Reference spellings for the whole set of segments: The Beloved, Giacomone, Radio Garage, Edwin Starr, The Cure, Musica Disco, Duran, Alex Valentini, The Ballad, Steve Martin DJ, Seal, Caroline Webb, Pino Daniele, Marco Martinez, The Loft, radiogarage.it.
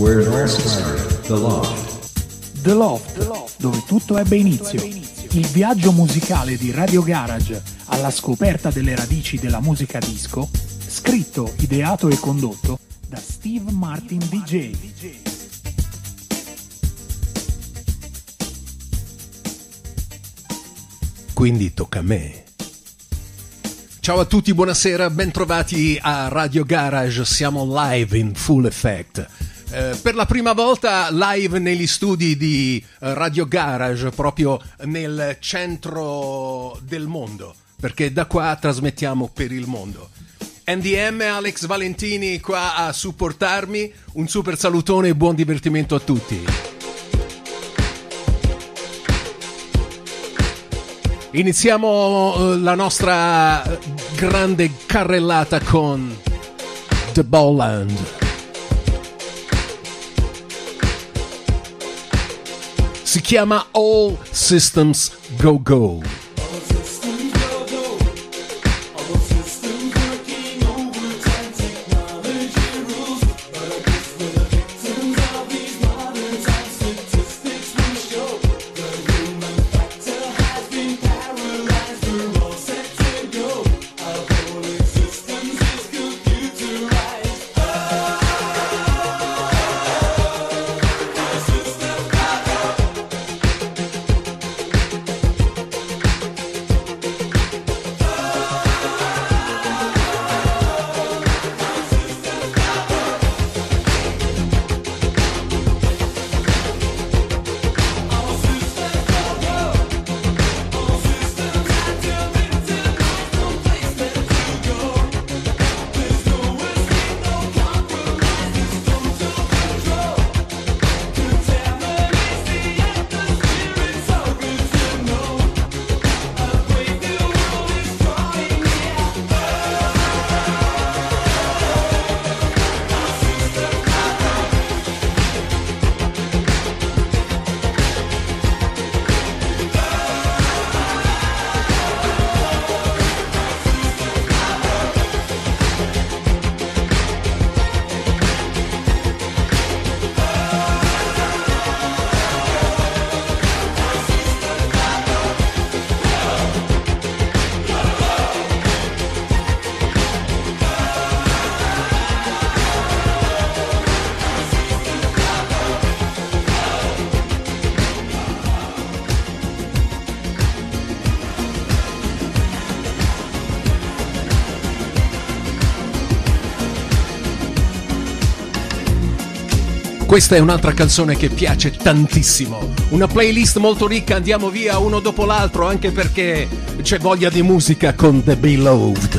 Where it all started, The Loft. The Loft, dove tutto ebbe inizio. Il viaggio musicale di Radio Garage alla scoperta delle radici della musica disco, scritto, ideato e condotto da Steve Martin DJ. Quindi tocca a me. Ciao a tutti, buonasera, bentrovati a Radio Garage, siamo live in full effect. Per la prima volta live negli studi di Radio Garage, proprio nel centro del mondo, perché da qua trasmettiamo per il mondo. NDM, Alex Valentini qua a supportarmi, un super salutone e buon divertimento a tutti. Iniziamo la nostra grande carrellata con The Ballad. Si chiama All Systems Go Go. Questa è un'altra canzone che piace tantissimo, una playlist molto ricca, andiamo via uno dopo l'altro anche perché c'è voglia di musica con The Beloved.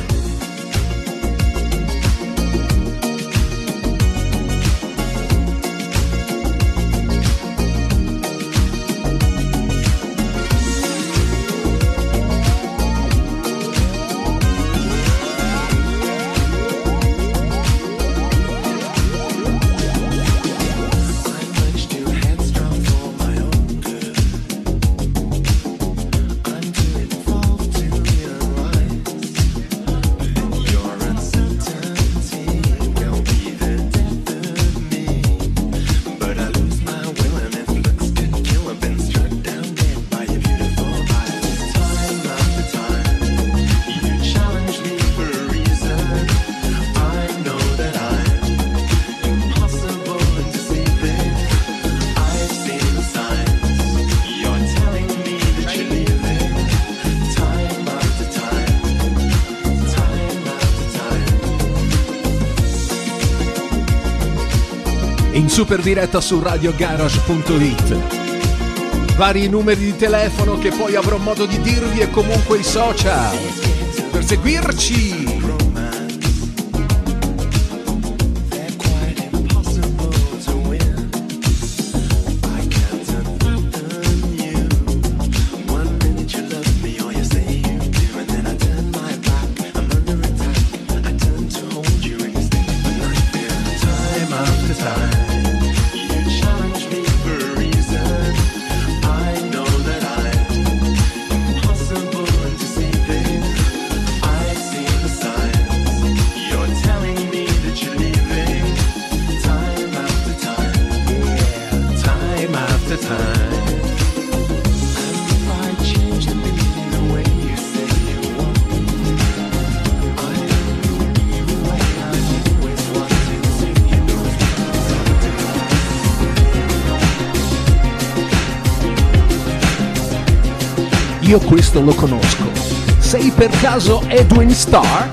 Super diretta su radiogarage.it, vari numeri di telefono che poi avrò modo di dirvi e comunque i social per seguirci. Time. io questo lo conosco. Sei per caso Edwin Starr?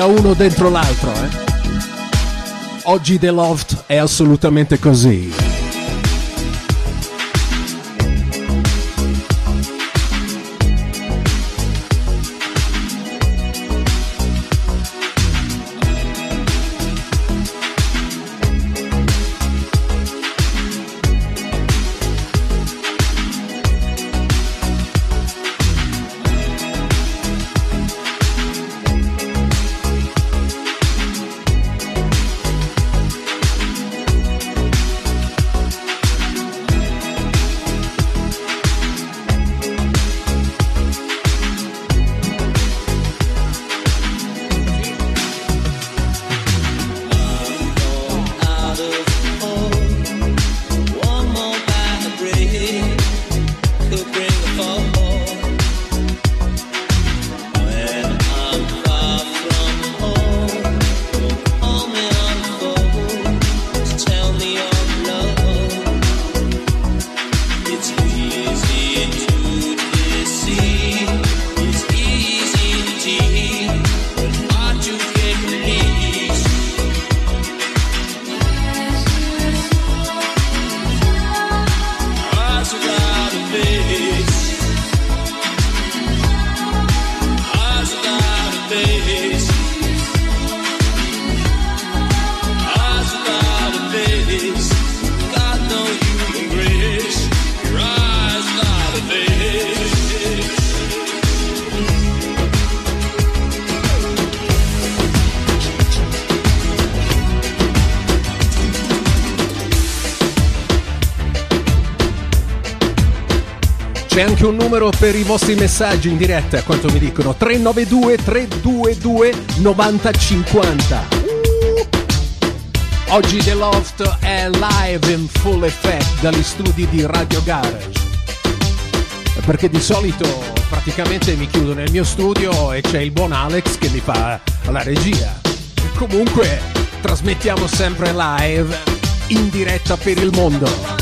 Uno dentro l'altro, eh? Oggi The Loft è assolutamente così. C'è anche un numero per i vostri messaggi in diretta, quanto mi dicono, 392 322 9050. Oggi The Loft è live in full effect dagli studi di Radio Garage, perché di solito praticamente mi chiudo nel mio studio e c'è il buon Alex che mi fa la regia. Comunque trasmettiamo sempre live in diretta per il mondo.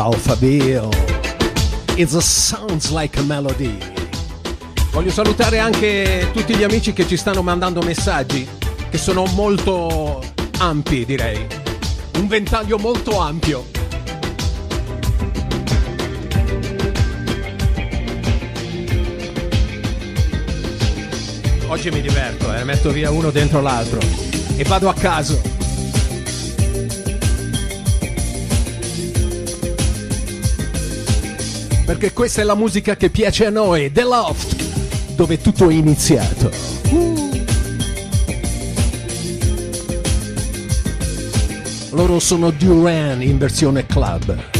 Alpha Bill. It sounds like a melody. Voglio salutare anche tutti gli amici che ci stanno mandando messaggi che sono molto ampi, direi. Un ventaglio molto ampio. Oggi mi diverto, metto via uno dentro l'altro e vado a caso. Perché questa è la musica che piace a noi, The Loft, dove tutto è iniziato. Loro sono Duran in versione club.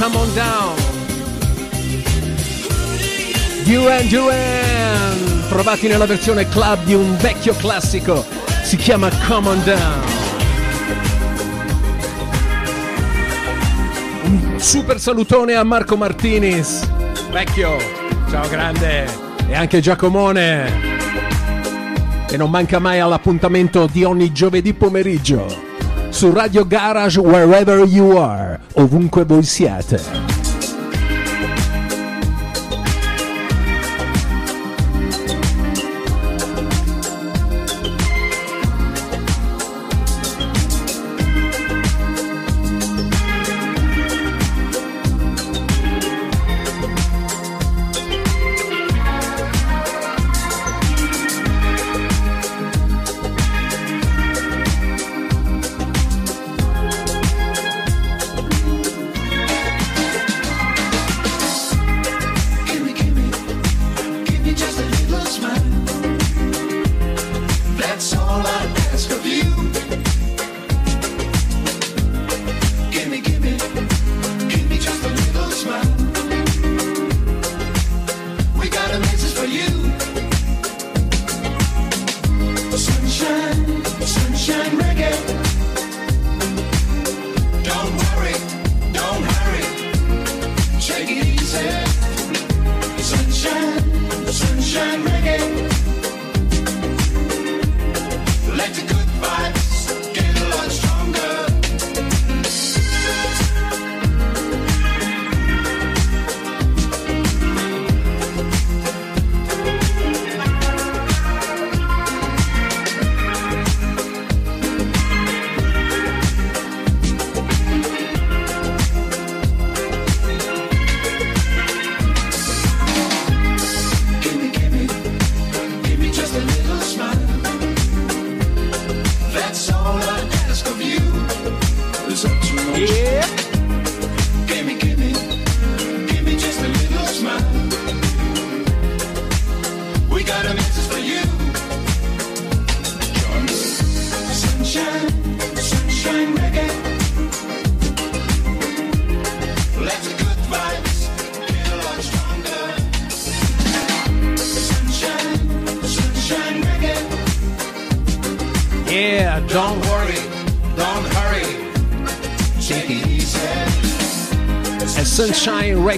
Come on down, Duran, trovati nella versione club di un vecchio classico, si chiama Come on Down. Un super salutone a Marco Martinez, vecchio, ciao grande, e anche Giacomone, che non manca mai all'appuntamento di ogni giovedì pomeriggio su Radio Garage, wherever you are, ovunque voi siate.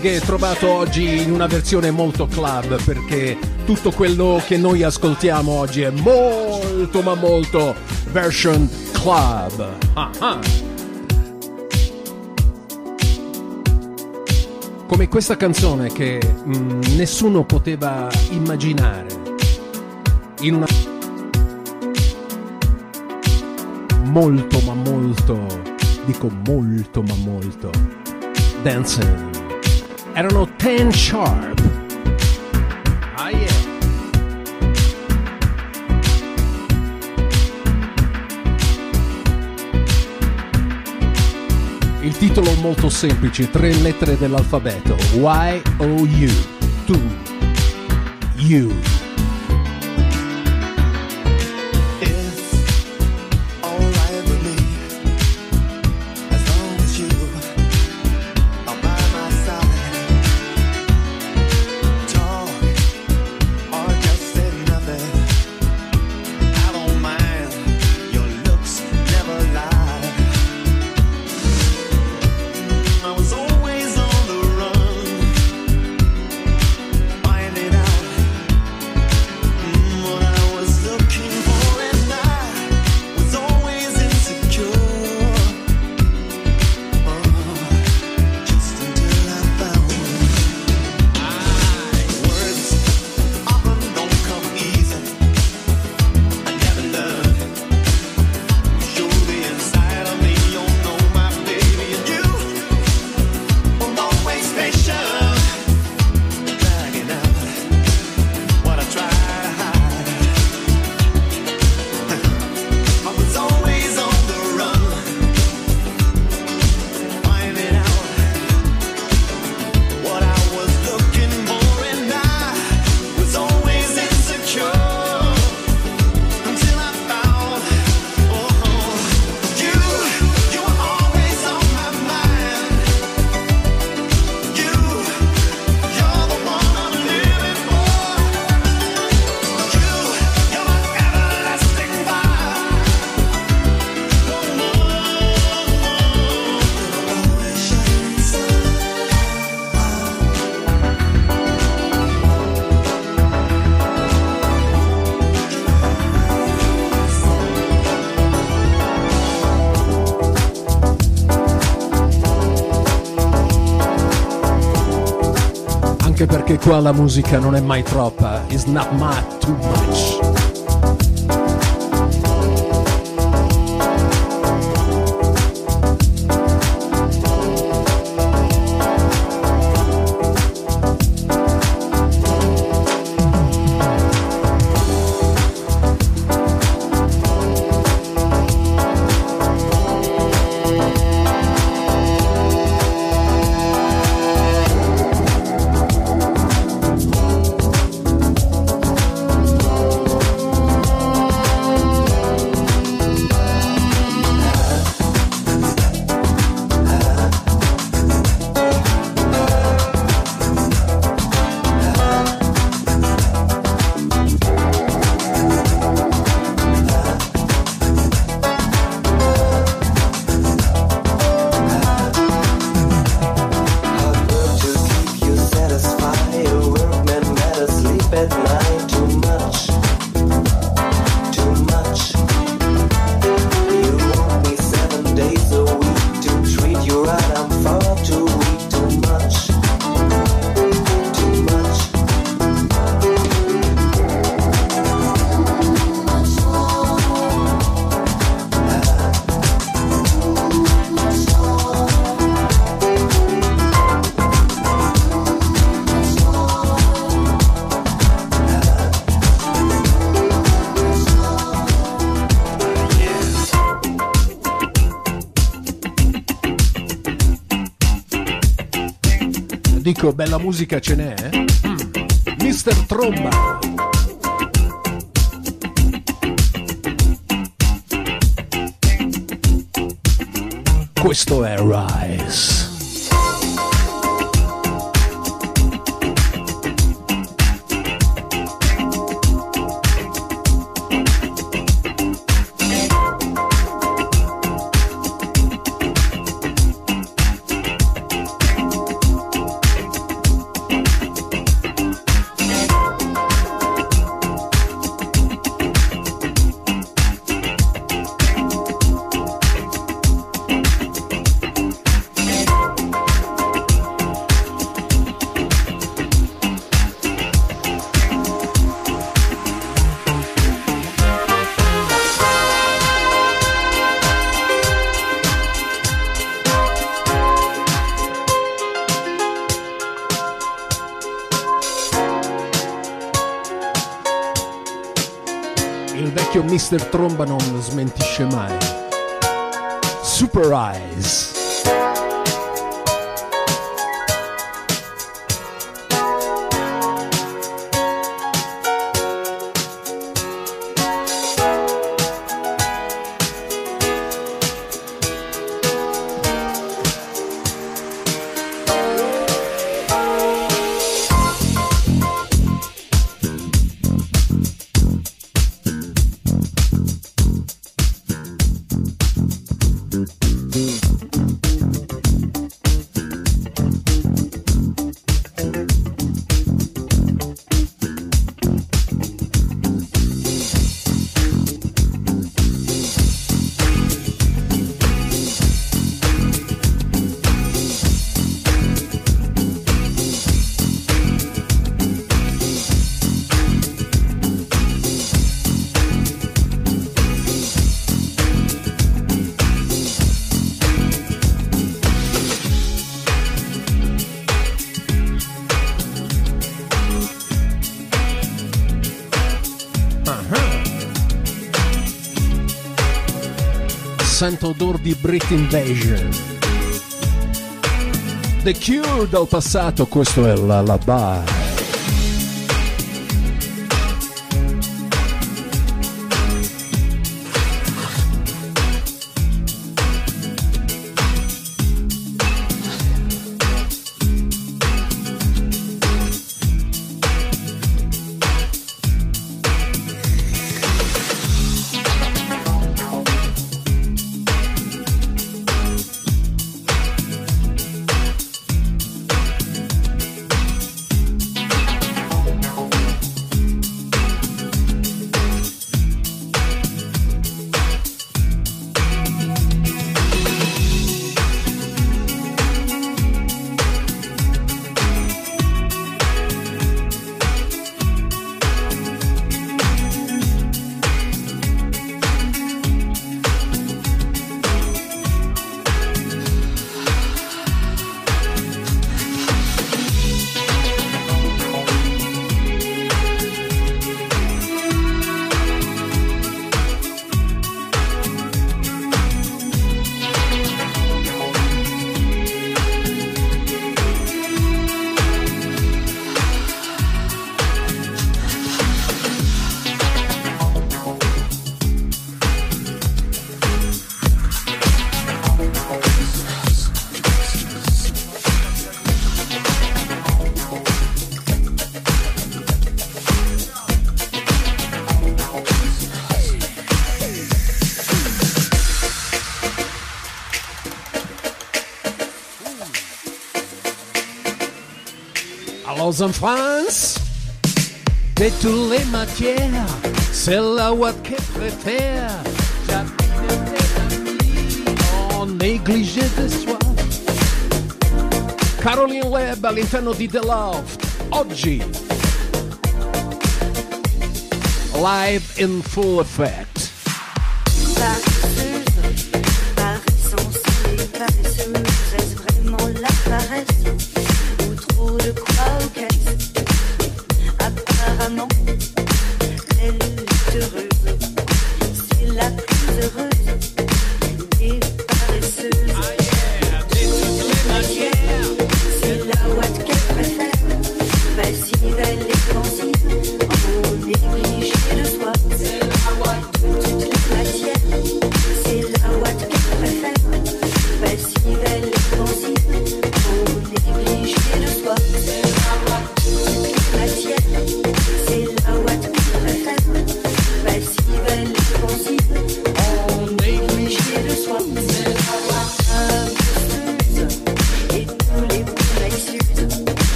Che trovato oggi in una versione molto club, perché tutto quello che noi ascoltiamo oggi è molto ma molto version club. Come questa canzone che nessuno poteva immaginare in una molto ma molto, dico molto ma molto dancing. Erano 10 sharp. Ah yeah. Il titolo è molto semplice, 3 lettere dell'alfabeto. Y-O-U. Tu. You. anche perché qua la musica non è mai troppa. It's not my too much. Dico, bella musica ce n'è, eh? Mr. Tromba. Questo è Rise. Mr. Tromba non smentisce mai. Super Eyes. Sento odor di Brit Invasion. The Cure dal passato, questo è la bar. Los en France, de toutes les matières, c'est la web qui préfère. J'appelle des amis en négligé de soi. Caroline Webb all'interno di The Loft, oggi live in full effect.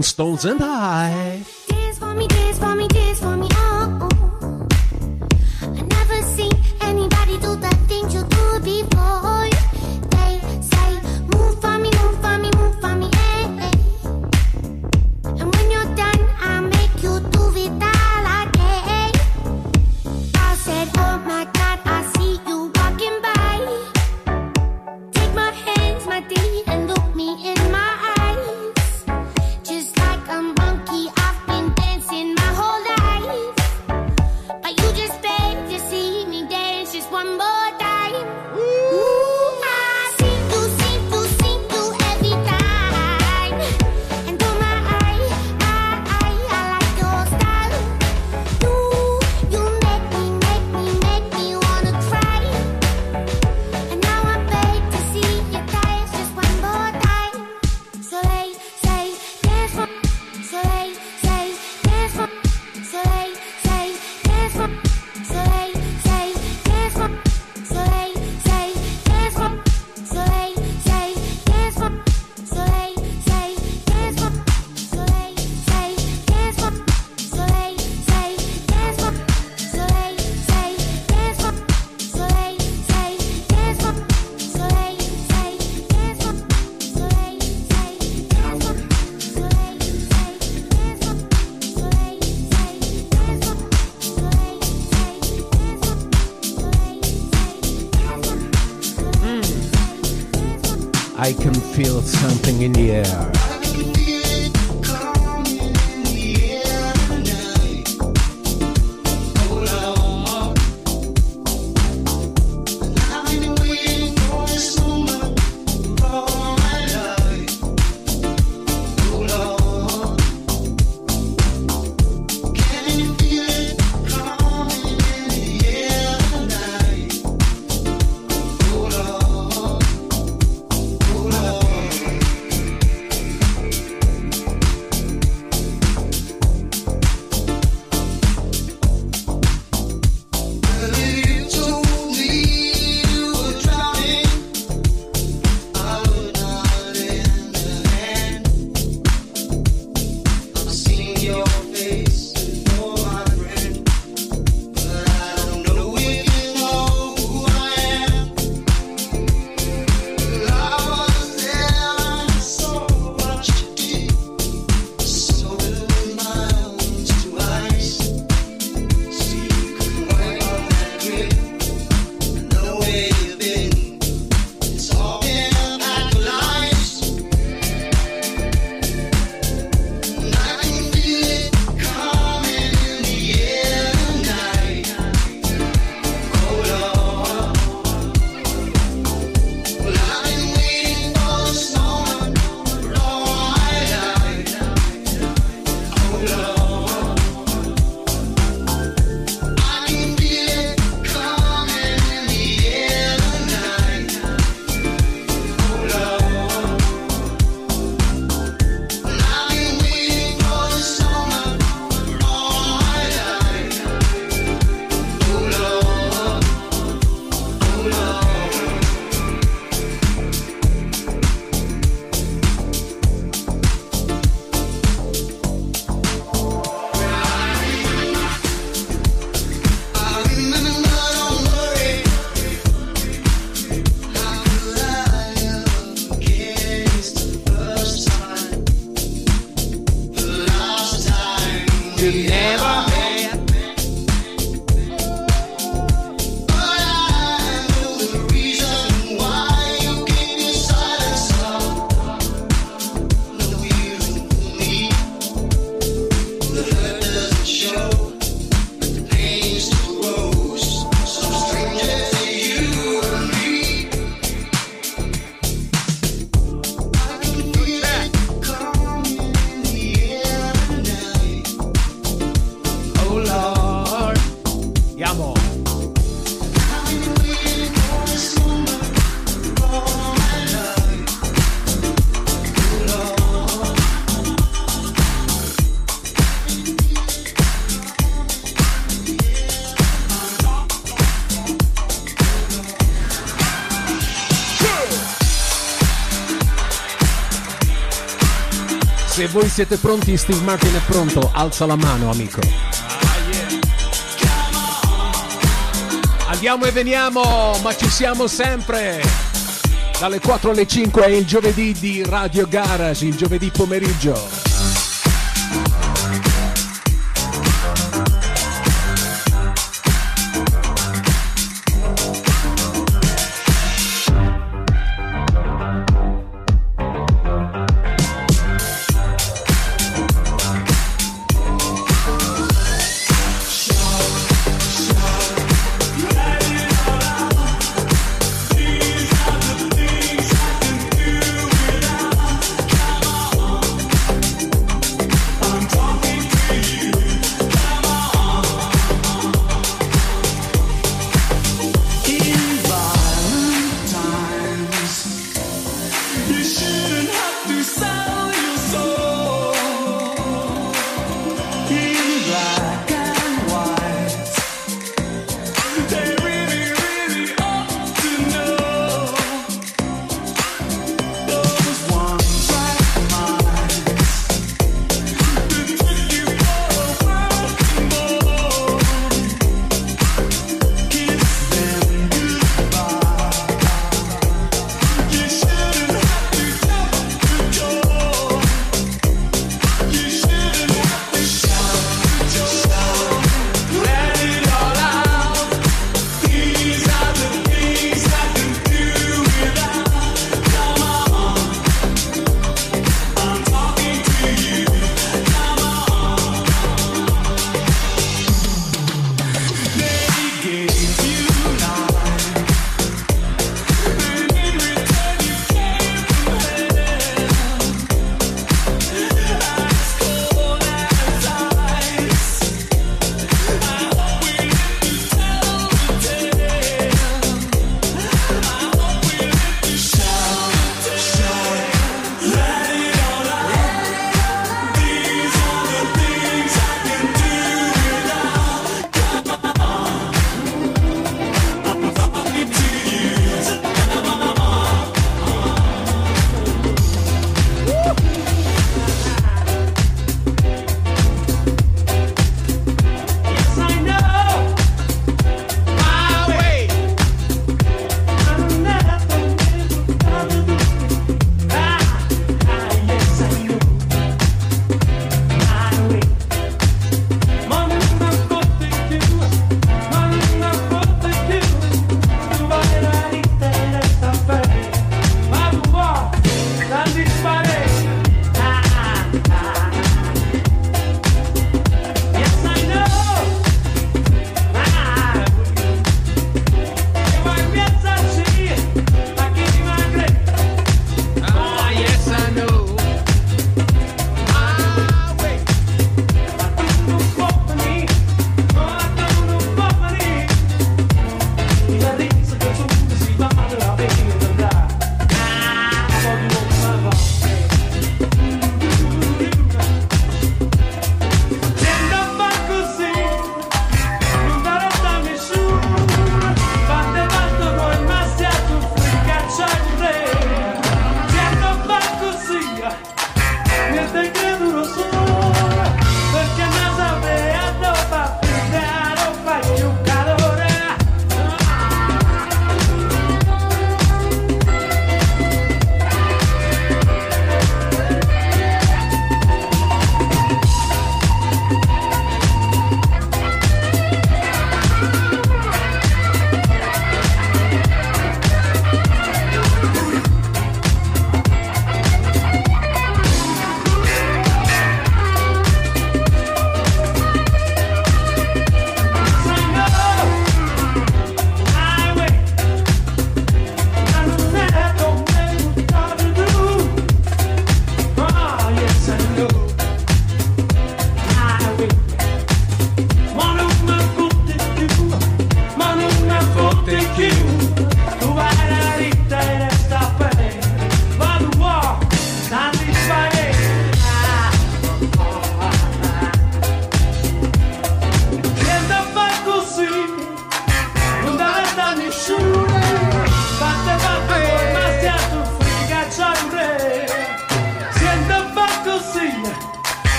Stones and I. Dance for me, dance for me, dance for me. Oh, oh. I never seen anybody do the things you do before. They say, move for me, move for me, move for me. Hey, hey. And when you're done, I'll make you do it all again. I said, oh my God, I see you walking by. Take my hands, my dear, and look me in my eyes. I can feel something in the air. Se voi siete pronti, Steve Martin è pronto, alza la mano amico. Andiamo e veniamo, ma ci siamo sempre. Dalle 4 alle 5 è il giovedì di Radio Garage, il giovedì pomeriggio.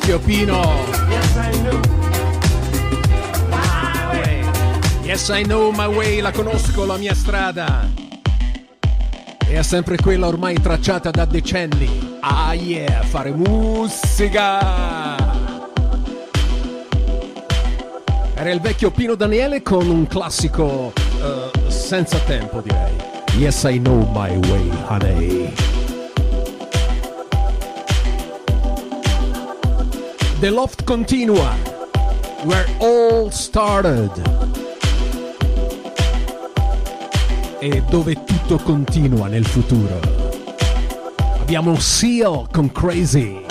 vecchio Pino. Yes I know my way. Yes I know my way, la conosco la mia strada. E è sempre quella ormai tracciata da decenni. Ah yeah, fare musica. Era il vecchio Pino Daniele con un classico senza tempo, direi. Yes I know my way, honey. The Loft continua, where all started. E dove tutto continua nel futuro. Abbiamo Seal con Crazy.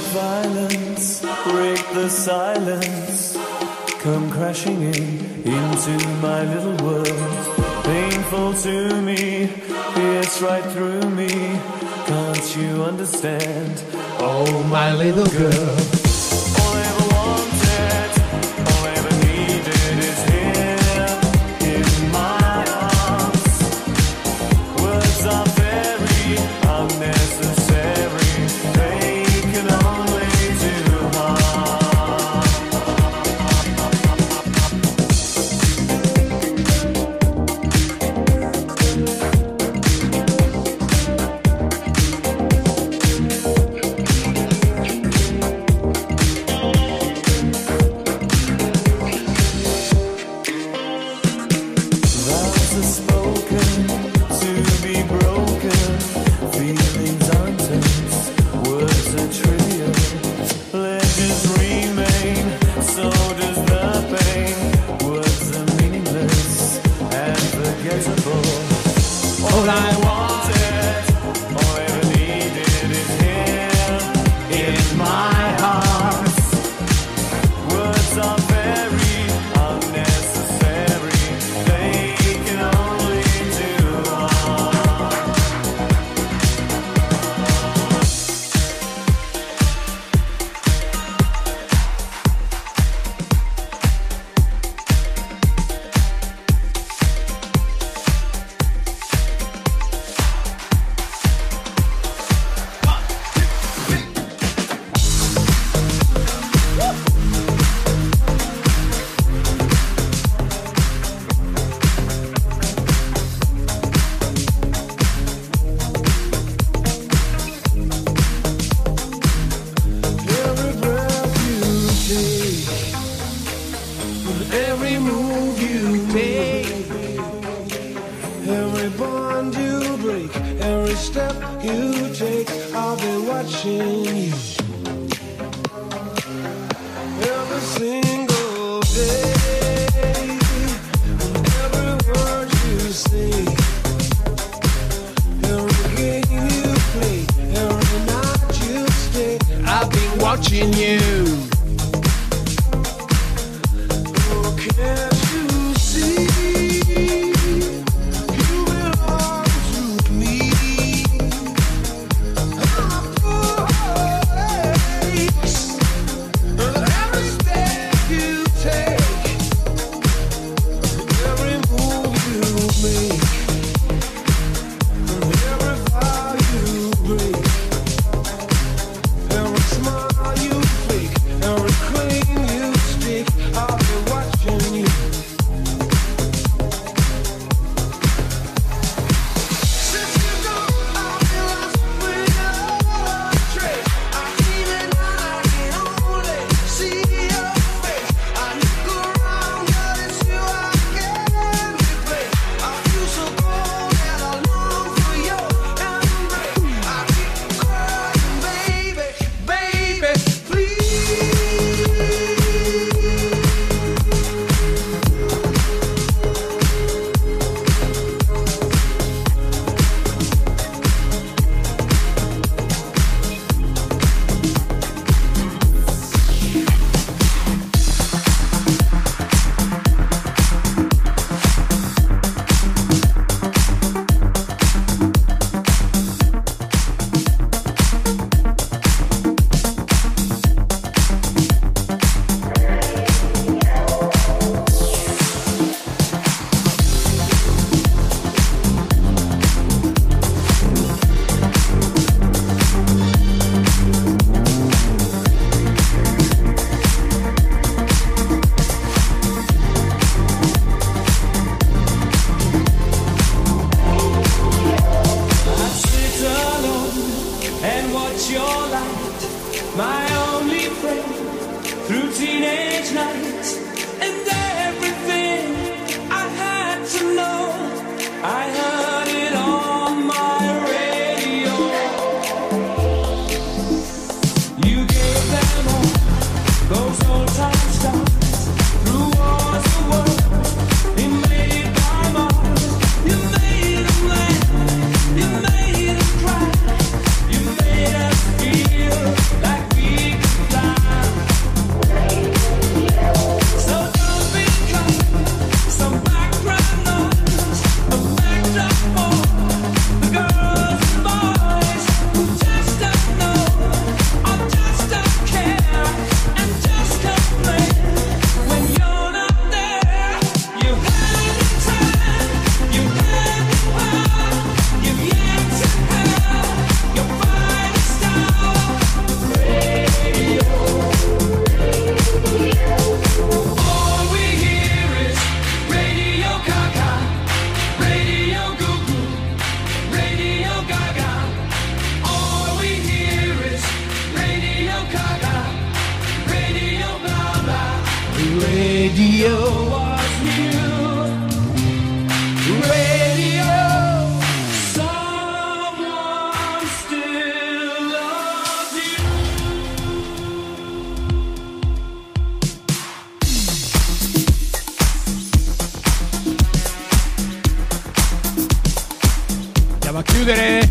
White violence, break the silence, come crashing in into my little world. Painful to me, it's right through me, can't you understand? Oh, my little girl. Radio was new. Radio, someone still loves you. Andiamo a chiudere.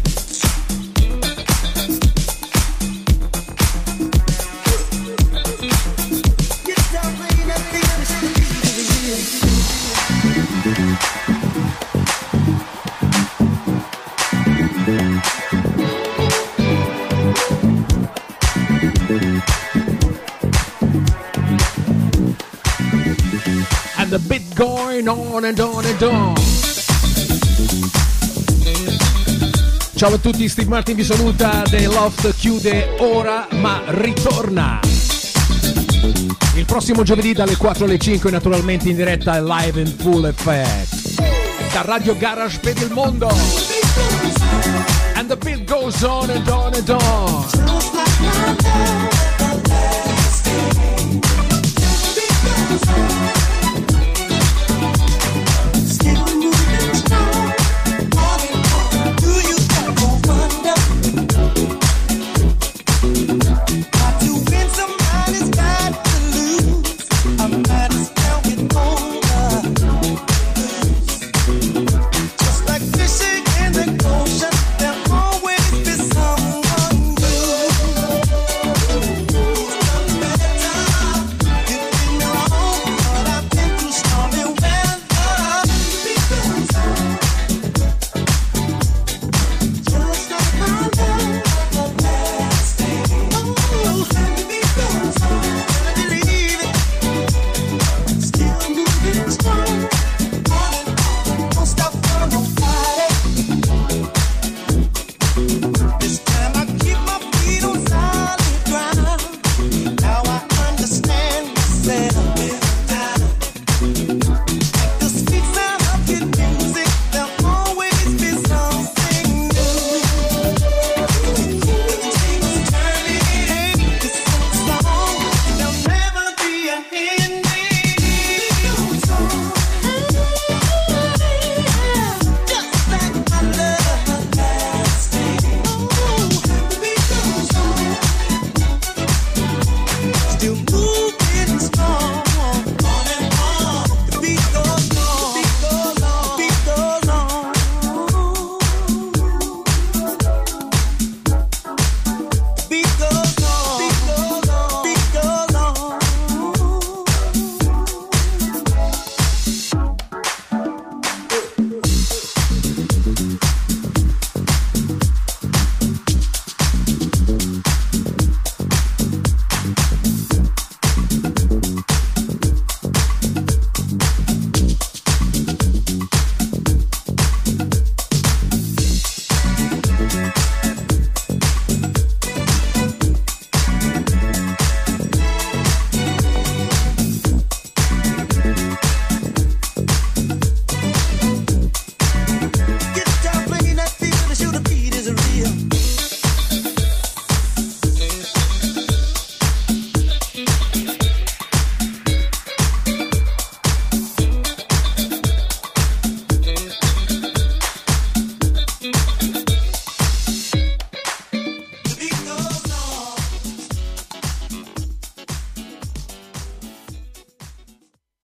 And the bit going on and on and on. Ciao a tutti, Steve Martin vi saluta. The Loft chiude ora ma ritorna il prossimo giovedì dalle 4 alle 5, naturalmente in diretta e live in full effect da Radio Garage per il mondo. And the beat goes on and on and on.